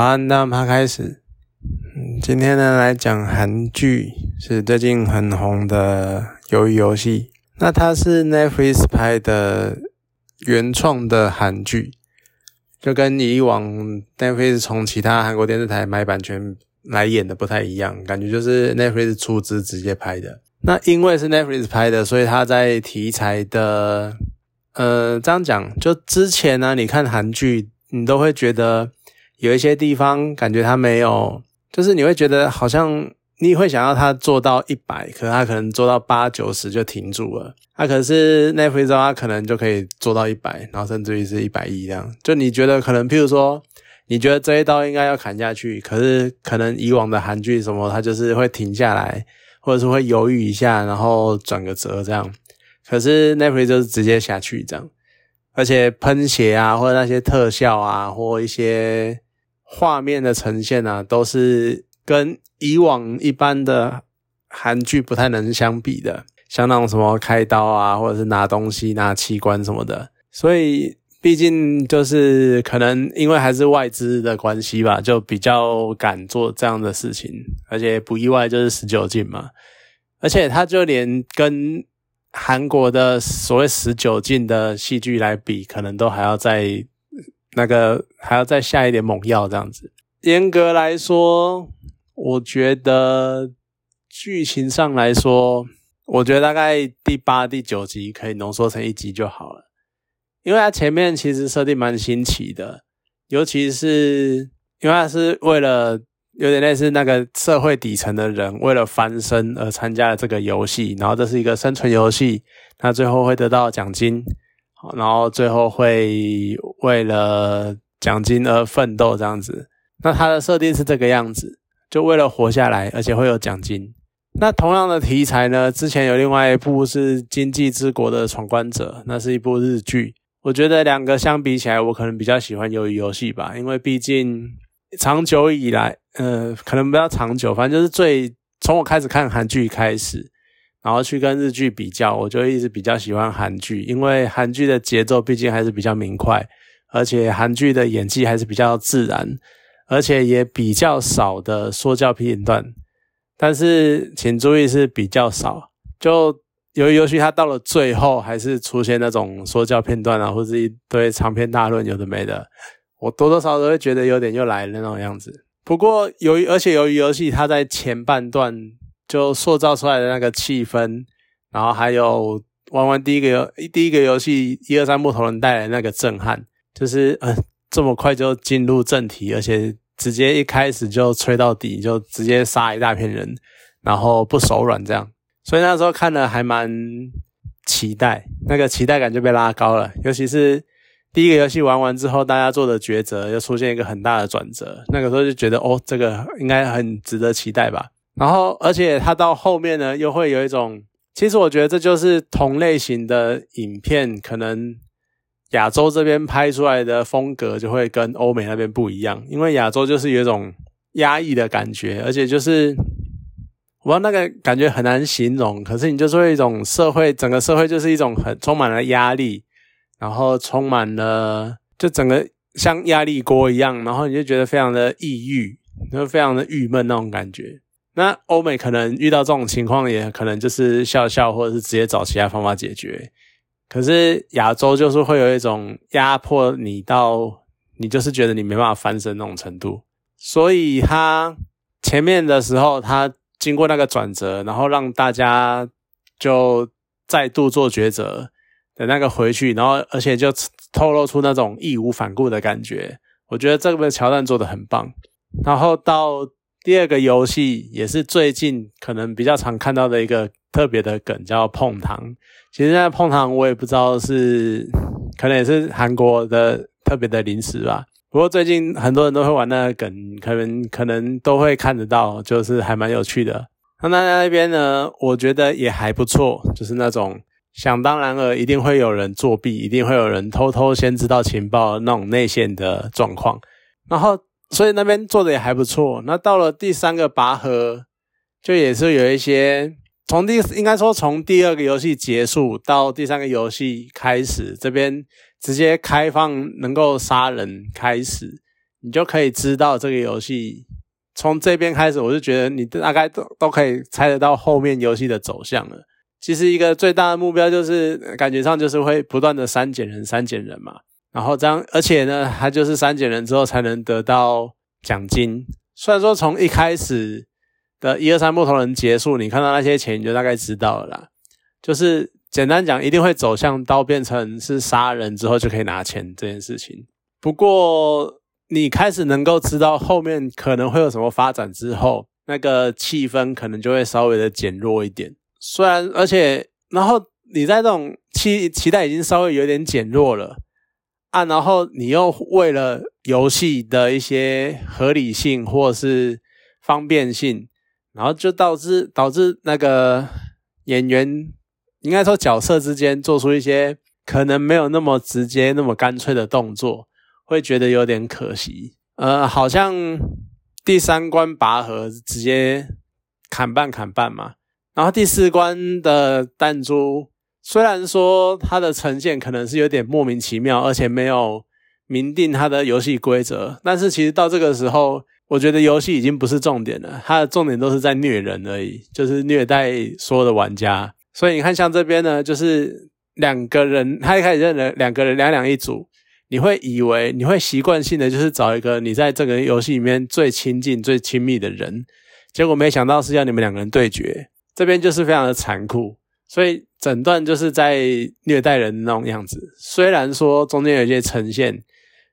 好，那我们开始。今天呢来讲韩剧，是最近很红的《鱿鱼游戏》。那它是 Netflix 拍的原创的韩剧，就跟以往 Netflix 从其他韩国电视台买版权来演的不太一样，感觉就是 Netflix 出资直接拍的。那因为是 Netflix 拍的，所以它在题材的这样讲，就之前呢你看韩剧你都会觉得有一些地方感觉它没有，就是你会觉得好像你会想要它做到100，可是它可能做到8、90就停住了。可是 Netflix 它可能就可以做到100，然后甚至于是110这样。就你觉得可能譬如说你觉得这一刀应该要砍下去，可是可能以往的韩剧什么它就是会停下来，或者是会犹豫一下然后转个折这样。可是 Netflix 就是直接下去这样。而且喷血啊，或者那些特效啊，或一些画面的呈现啊，都是跟以往一般的韩剧不太能相比的，像那种什么开刀啊，或者是拿东西拿器官什么的。所以毕竟就是可能因为还是外资的关系吧，就比较敢做这样的事情，而且不意外就是19禁嘛。而且他就连跟韩国的所谓19禁的戏剧来比，可能都还要再还要再下一点猛药这样子。严格来说，我觉得剧情上来说，我觉得大概第8、第9集可以浓缩成一集就好了。因为它前面其实设定蛮新奇的，尤其是因为它是为了有点类似那个社会底层的人为了翻身而参加了这个游戏，然后这是一个生存游戏，那最后会得到奖金。然后最后会为了奖金而奋斗这样子。那它的设定是这个样子，就为了活下来，而且会有奖金。那同样的题材呢，之前有另外一部是《经济之国的闯关者》，那是一部日剧。我觉得两个相比起来，我可能比较喜欢《鱿鱼游戏》吧，因为毕竟长久以来可能不要长久，反正就是从我开始看韩剧开始，然后去跟日剧比较，我就一直比较喜欢韩剧，因为韩剧的节奏毕竟还是比较明快，而且韩剧的演技还是比较自然，而且也比较少的说教批评段。但是请注意是比较少，就由于游戏它到了最后还是出现那种说教片段啊，或是一堆长篇大论有的没的，我多多少少都会觉得有点又来了那种样子。不过由于游戏它在前半段就塑造出来的那个气氛，然后还有玩第一个游戏123木头人带来的那个震撼，就是这么快就进入正题，而且直接一开始就吹到底，就直接杀一大片人，然后不手软这样。所以那时候看了还蛮期待，那个期待感就被拉高了，尤其是第一个游戏玩完之后大家做的抉择又出现一个很大的转折，那个时候就觉得这个应该很值得期待吧。然后而且它到后面呢又会有一种，其实我觉得这就是同类型的影片可能亚洲这边拍出来的风格就会跟欧美那边不一样，因为亚洲就是有一种压抑的感觉，而且就是我不知道那个感觉很难形容，可是你就是会一种整个社会就是一种很充满了压力，然后充满了就整个像压力锅一样，然后你就觉得非常的抑郁，就非常的郁闷那种感觉。那欧美可能遇到这种情况也可能就是笑笑，或者是直接找其他方法解决，可是亚洲就是会有一种压迫你到你就是觉得你没办法翻身那种程度。所以他前面的时候他经过那个转折，然后让大家就再度做抉择的那个回去，然后而且就透露出那种义无反顾的感觉，我觉得这个桥段做得很棒。然后到第二个游戏也是最近可能比较常看到的一个特别的梗，叫碰糖。其实那碰糖我也不知道是可能也是韩国的特别的零食吧，不过最近很多人都会玩那个梗，可能都会看得到，就是还蛮有趣的。那边呢我觉得也还不错，就是那种想当然了一定会有人作弊，一定会有人偷偷先知道情报那种内线的状况，然后所以那边做的也还不错。那到了第3个拔河，就也是有一些应该说从第2个游戏结束到第3个游戏开始，这边直接开放能够杀人开始，你就可以知道这个游戏从这边开始，我就觉得你大概都可以猜得到后面游戏的走向了。其实一个最大的目标就是感觉上就是会不断的删减人嘛，然后这样，而且呢它就是删减人之后才能得到奖金。虽然说从一开始的123木头人结束，你看到那些钱你就大概知道了啦，就是简单讲一定会走向到变成是杀人之后就可以拿钱这件事情。不过你开始能够知道后面可能会有什么发展之后，那个气氛可能就会稍微的减弱一点。虽然而且然后你在这种期待已经稍微有点减弱了啊，然后你又为了游戏的一些合理性或是方便性，然后就导致那个演员应该说角色之间做出一些可能没有那么直接那么干脆的动作，会觉得有点可惜。好像第三关拔河直接砍半嘛，然后第四关的弹珠虽然说它的呈现可能是有点莫名其妙，而且没有明定它的游戏规则，但是其实到这个时候我觉得游戏已经不是重点了，它的重点都是在虐人而已，就是虐待所有的玩家。所以你看像这边呢，就是两个人，他一开始认了两个人两一组，你会以为你会习惯性的就是找一个你在这个游戏里面最亲近最亲密的人，结果没想到是要你们两个人对决，这边就是非常的残酷。所以整段就是在虐待人那种样子，虽然说中间有一些呈现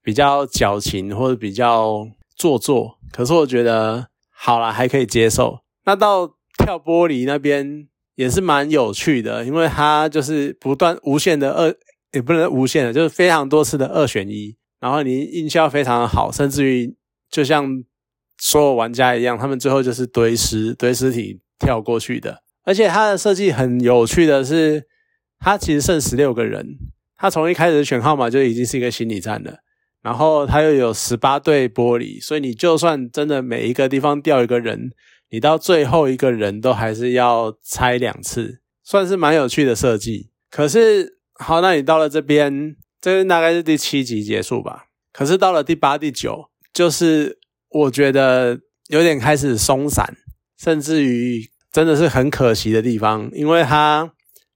比较矫情或者比较做作，可是我觉得好啦，还可以接受。那到跳玻璃那边也是蛮有趣的，因为它就是不断无限的也不能无限的，就是非常多次的二选一，然后你音效非常好，甚至于就像所有玩家一样，他们最后就是堆尸体跳过去的。而且它的设计很有趣的是，它其实剩16个人，它从一开始选号码就已经是一个心理战了，然后它又有18对玻璃，所以你就算真的每一个地方掉一个人，你到最后一个人都还是要猜两次，算是蛮有趣的设计。可是好，那你到了这边，这边大概是第7集结束吧，可是到了第8、第9，就是我觉得有点开始松散，甚至于真的是很可惜的地方。因为它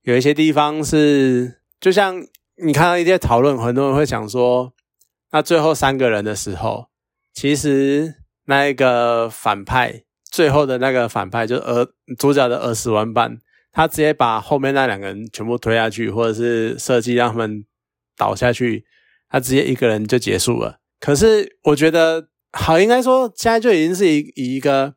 有一些地方是就像你看到一些讨论，很多人会想说那最后3个人的时候，其实那一个反派最后的那个反派就是主角的儿时玩伴，他直接把后面那两个人全部推下去，或者是设计让他们倒下去，他直接一个人就结束了。可是我觉得好，应该说现在就已经是以一个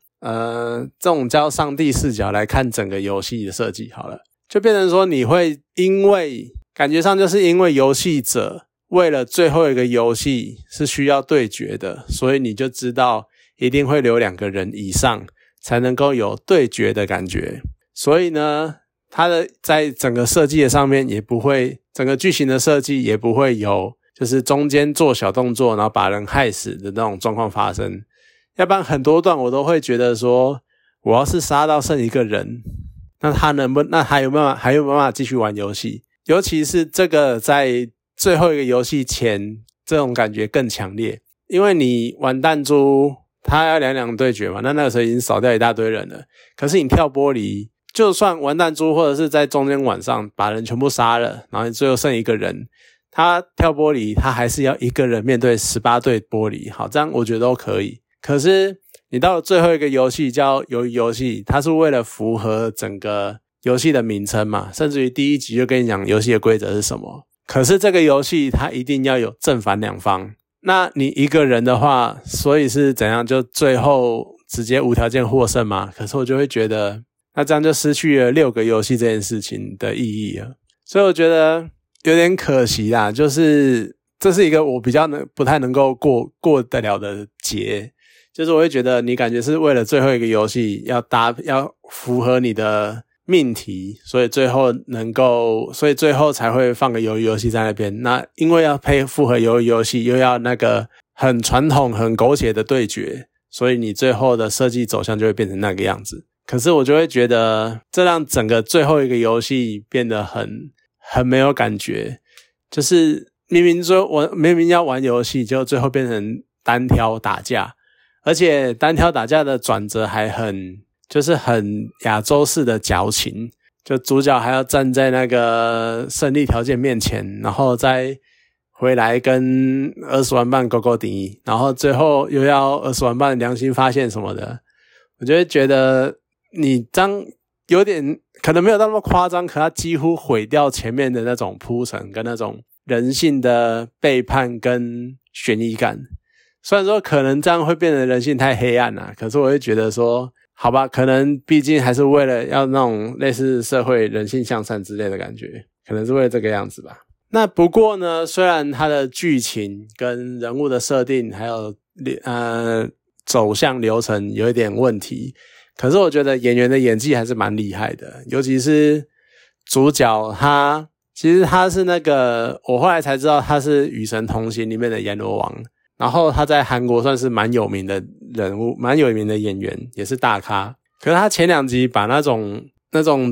这种叫上帝视角来看整个游戏的设计好了，就变成说你会因为感觉上就是因为游戏者为了最后一个游戏是需要对决的，所以你就知道一定会留两个人以上才能够有对决的感觉。所以呢它的在整个设计的上面也不会，整个剧情的设计也不会有就是中间做小动作然后把人害死的那种状况发生。要不然很多段我都会觉得说，我要是杀到剩一个人，那还有没有办法继续玩游戏。尤其是这个在最后一个游戏前这种感觉更强烈，因为你玩弹珠他要两对决嘛，那个时候已经扫掉一大堆人了。可是你跳玻璃，就算玩弹珠或者是在中间晚上把人全部杀了，然后你最后剩一个人，他跳玻璃他还是要一个人面对18对玻璃。好，这样我觉得都可以。可是你到了最后一个游戏叫鱿鱼游戏，它是为了符合整个游戏的名称嘛，甚至于第一集就跟你讲游戏的规则是什么。可是这个游戏它一定要有正反两方，那你一个人的话，所以是怎样，就最后直接无条件获胜嘛？可是我就会觉得那这样就失去了6个游戏这件事情的意义了，所以我觉得有点可惜啦，就是这是一个我比较不太能够过得了的节，就是我会觉得你感觉是为了最后一个游戏要符合你的命题，所以最后才会放个鱿鱼游戏在那边。那因为要配符合鱿鱼游戏，又要那个很传统很苟且的对决，所以你最后的设计走向就会变成那个样子。可是我就会觉得这让整个最后一个游戏变得很没有感觉，就是明明要玩游戏，结果最后变成单挑打架，而且单挑打架的转折还很亚洲式的矫情，就主角还要站在那个胜利条件面前，然后再回来跟20万勾勾顶，然后最后又要20万良心发现什么的。我就会觉得你当有点可能没有到那么夸张，可他几乎毁掉前面的那种铺陈跟那种人性的背叛跟悬疑感。虽然说可能这样会变得人性太黑暗啦，可是我会觉得说好吧，可能毕竟还是为了要那种类似社会人性向善之类的感觉，可能是为了这个样子吧。那不过呢，虽然它的剧情跟人物的设定还有走向流程有一点问题，可是我觉得演员的演技还是蛮厉害的，尤其是主角他其实他是那个我后来才知道他是《与神同行》里面的阎罗王，然后他在韩国算是蛮有名的人物，蛮有名的演员，也是大咖。可是他前两集把那种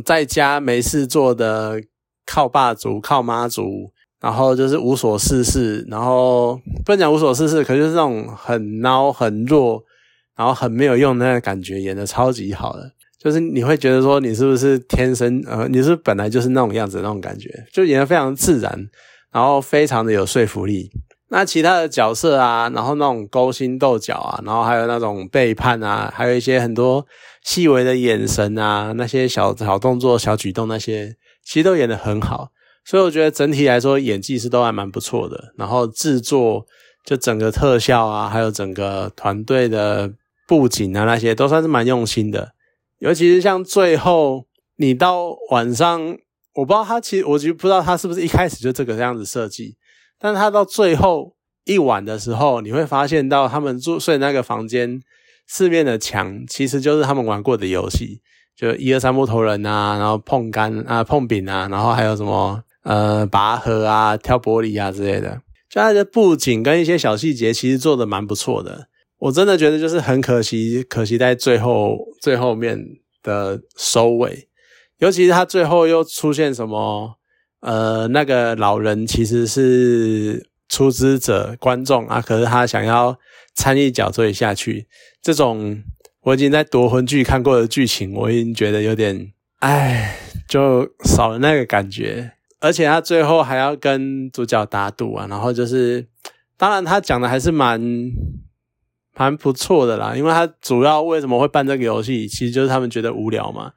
在家没事做的靠爸族靠妈族，然后就是无所事事，然后不能讲无所事事，可就是那种很孬很弱然后很没有用的那个感觉演得超级好的，就是你会觉得说你是不是天生你是不是本来就是那种样子的那种感觉，就演得非常自然，然后非常的有说服力。那其他的角色啊，然后那种勾心斗角啊，然后还有那种背叛啊，还有一些很多细微的眼神啊，那些小动作小举动那些其实都演得很好，所以我觉得整体来说演技是都还蛮不错的。然后制作就整个特效啊，还有整个团队的布景啊那些都算是蛮用心的。尤其是像最后你到晚上，我其实不知道他是不是一开始就这个样子设计，但他到最后一晚的时候你会发现到他们睡那个房间四面的墙其实就是他们玩过的游戏，就123木头人啊，然后碰杆啊碰饼啊，然后还有什么拔河啊挑玻璃啊之类的，就他的布景跟一些小细节其实做得蛮不错的。我真的觉得就是很可惜在最后面的收尾，尤其是他最后又出现什么那个老人其实是出资者观众啊，可是他想要参一脚所以下去，这种我已经在夺魂剧看过的剧情我已经觉得有点就少了那个感觉。而且他最后还要跟主角打赌啊，然后就是当然他讲的还是蛮不错的啦，因为他主要为什么会办这个游戏其实就是他们觉得无聊嘛，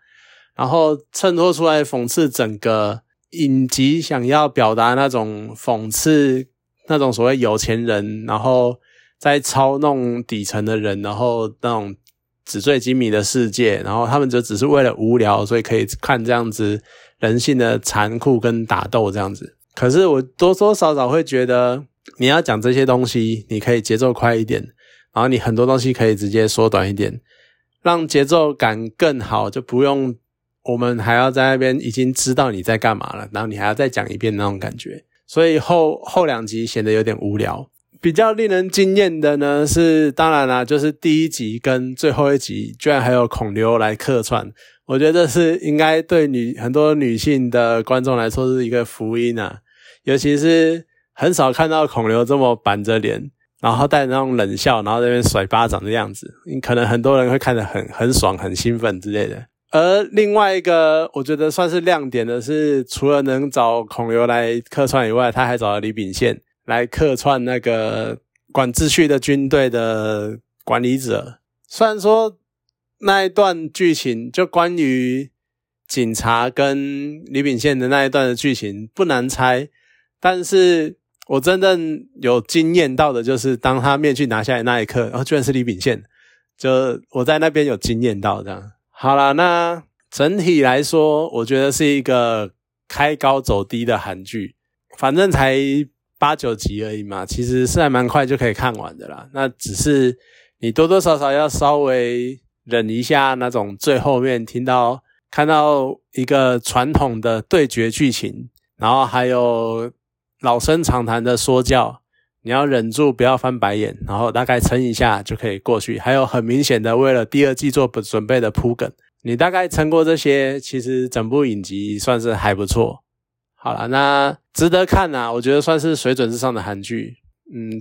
然后衬托出来讽刺整个影集想要表达那种讽刺那种所谓有钱人然后在操弄底层的人，然后那种纸醉金迷的世界，然后他们就只是为了无聊所以可以看这样子人性的残酷跟打斗这样子。可是我多多少少会觉得你要讲这些东西你可以节奏快一点，然后你很多东西可以直接缩短一点，让节奏感更好，就不用我们还要在那边已经知道你在干嘛了，然后你还要再讲一遍那种感觉，所以后两集显得有点无聊。比较令人惊艳的呢是，当然啦，就是第一集跟最后一集居然还有孔刘来客串，我觉得是应该对很多女性的观众来说是一个福音啊，尤其是很少看到孔刘这么板着脸，然后带着那种冷笑，然后在那边甩巴掌的样子，可能很多人会看得很爽很兴奋之类的。而另外一个我觉得算是亮点的是，除了能找孔刘来客串以外，他还找了李秉宪来客串那个管秩序的军队的管理者。虽然说那一段剧情就关于警察跟李秉宪的那一段的剧情不难猜，但是我真正有惊艳到的就是当他面具拿下来那一刻，居然是李秉宪，就我在那边有惊艳到这样。好啦，那整体来说我觉得是一个开高走低的韩剧，反正才8-9集而已嘛，其实是还蛮快就可以看完的啦。那只是你多多少少要稍微忍一下那种最后面看到一个传统的对决剧情，然后还有老生常谈的说教，你要忍住不要翻白眼，然后大概撑一下就可以过去。还有很明显的为了第二季做准备的铺梗，你大概撑过这些，其实整部影集算是还不错。好啦，那值得看啊，我觉得算是水准之上的韩剧。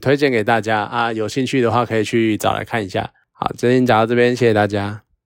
推荐给大家啊，有兴趣的话可以去找来看一下。好，今天讲到这边，谢谢大家。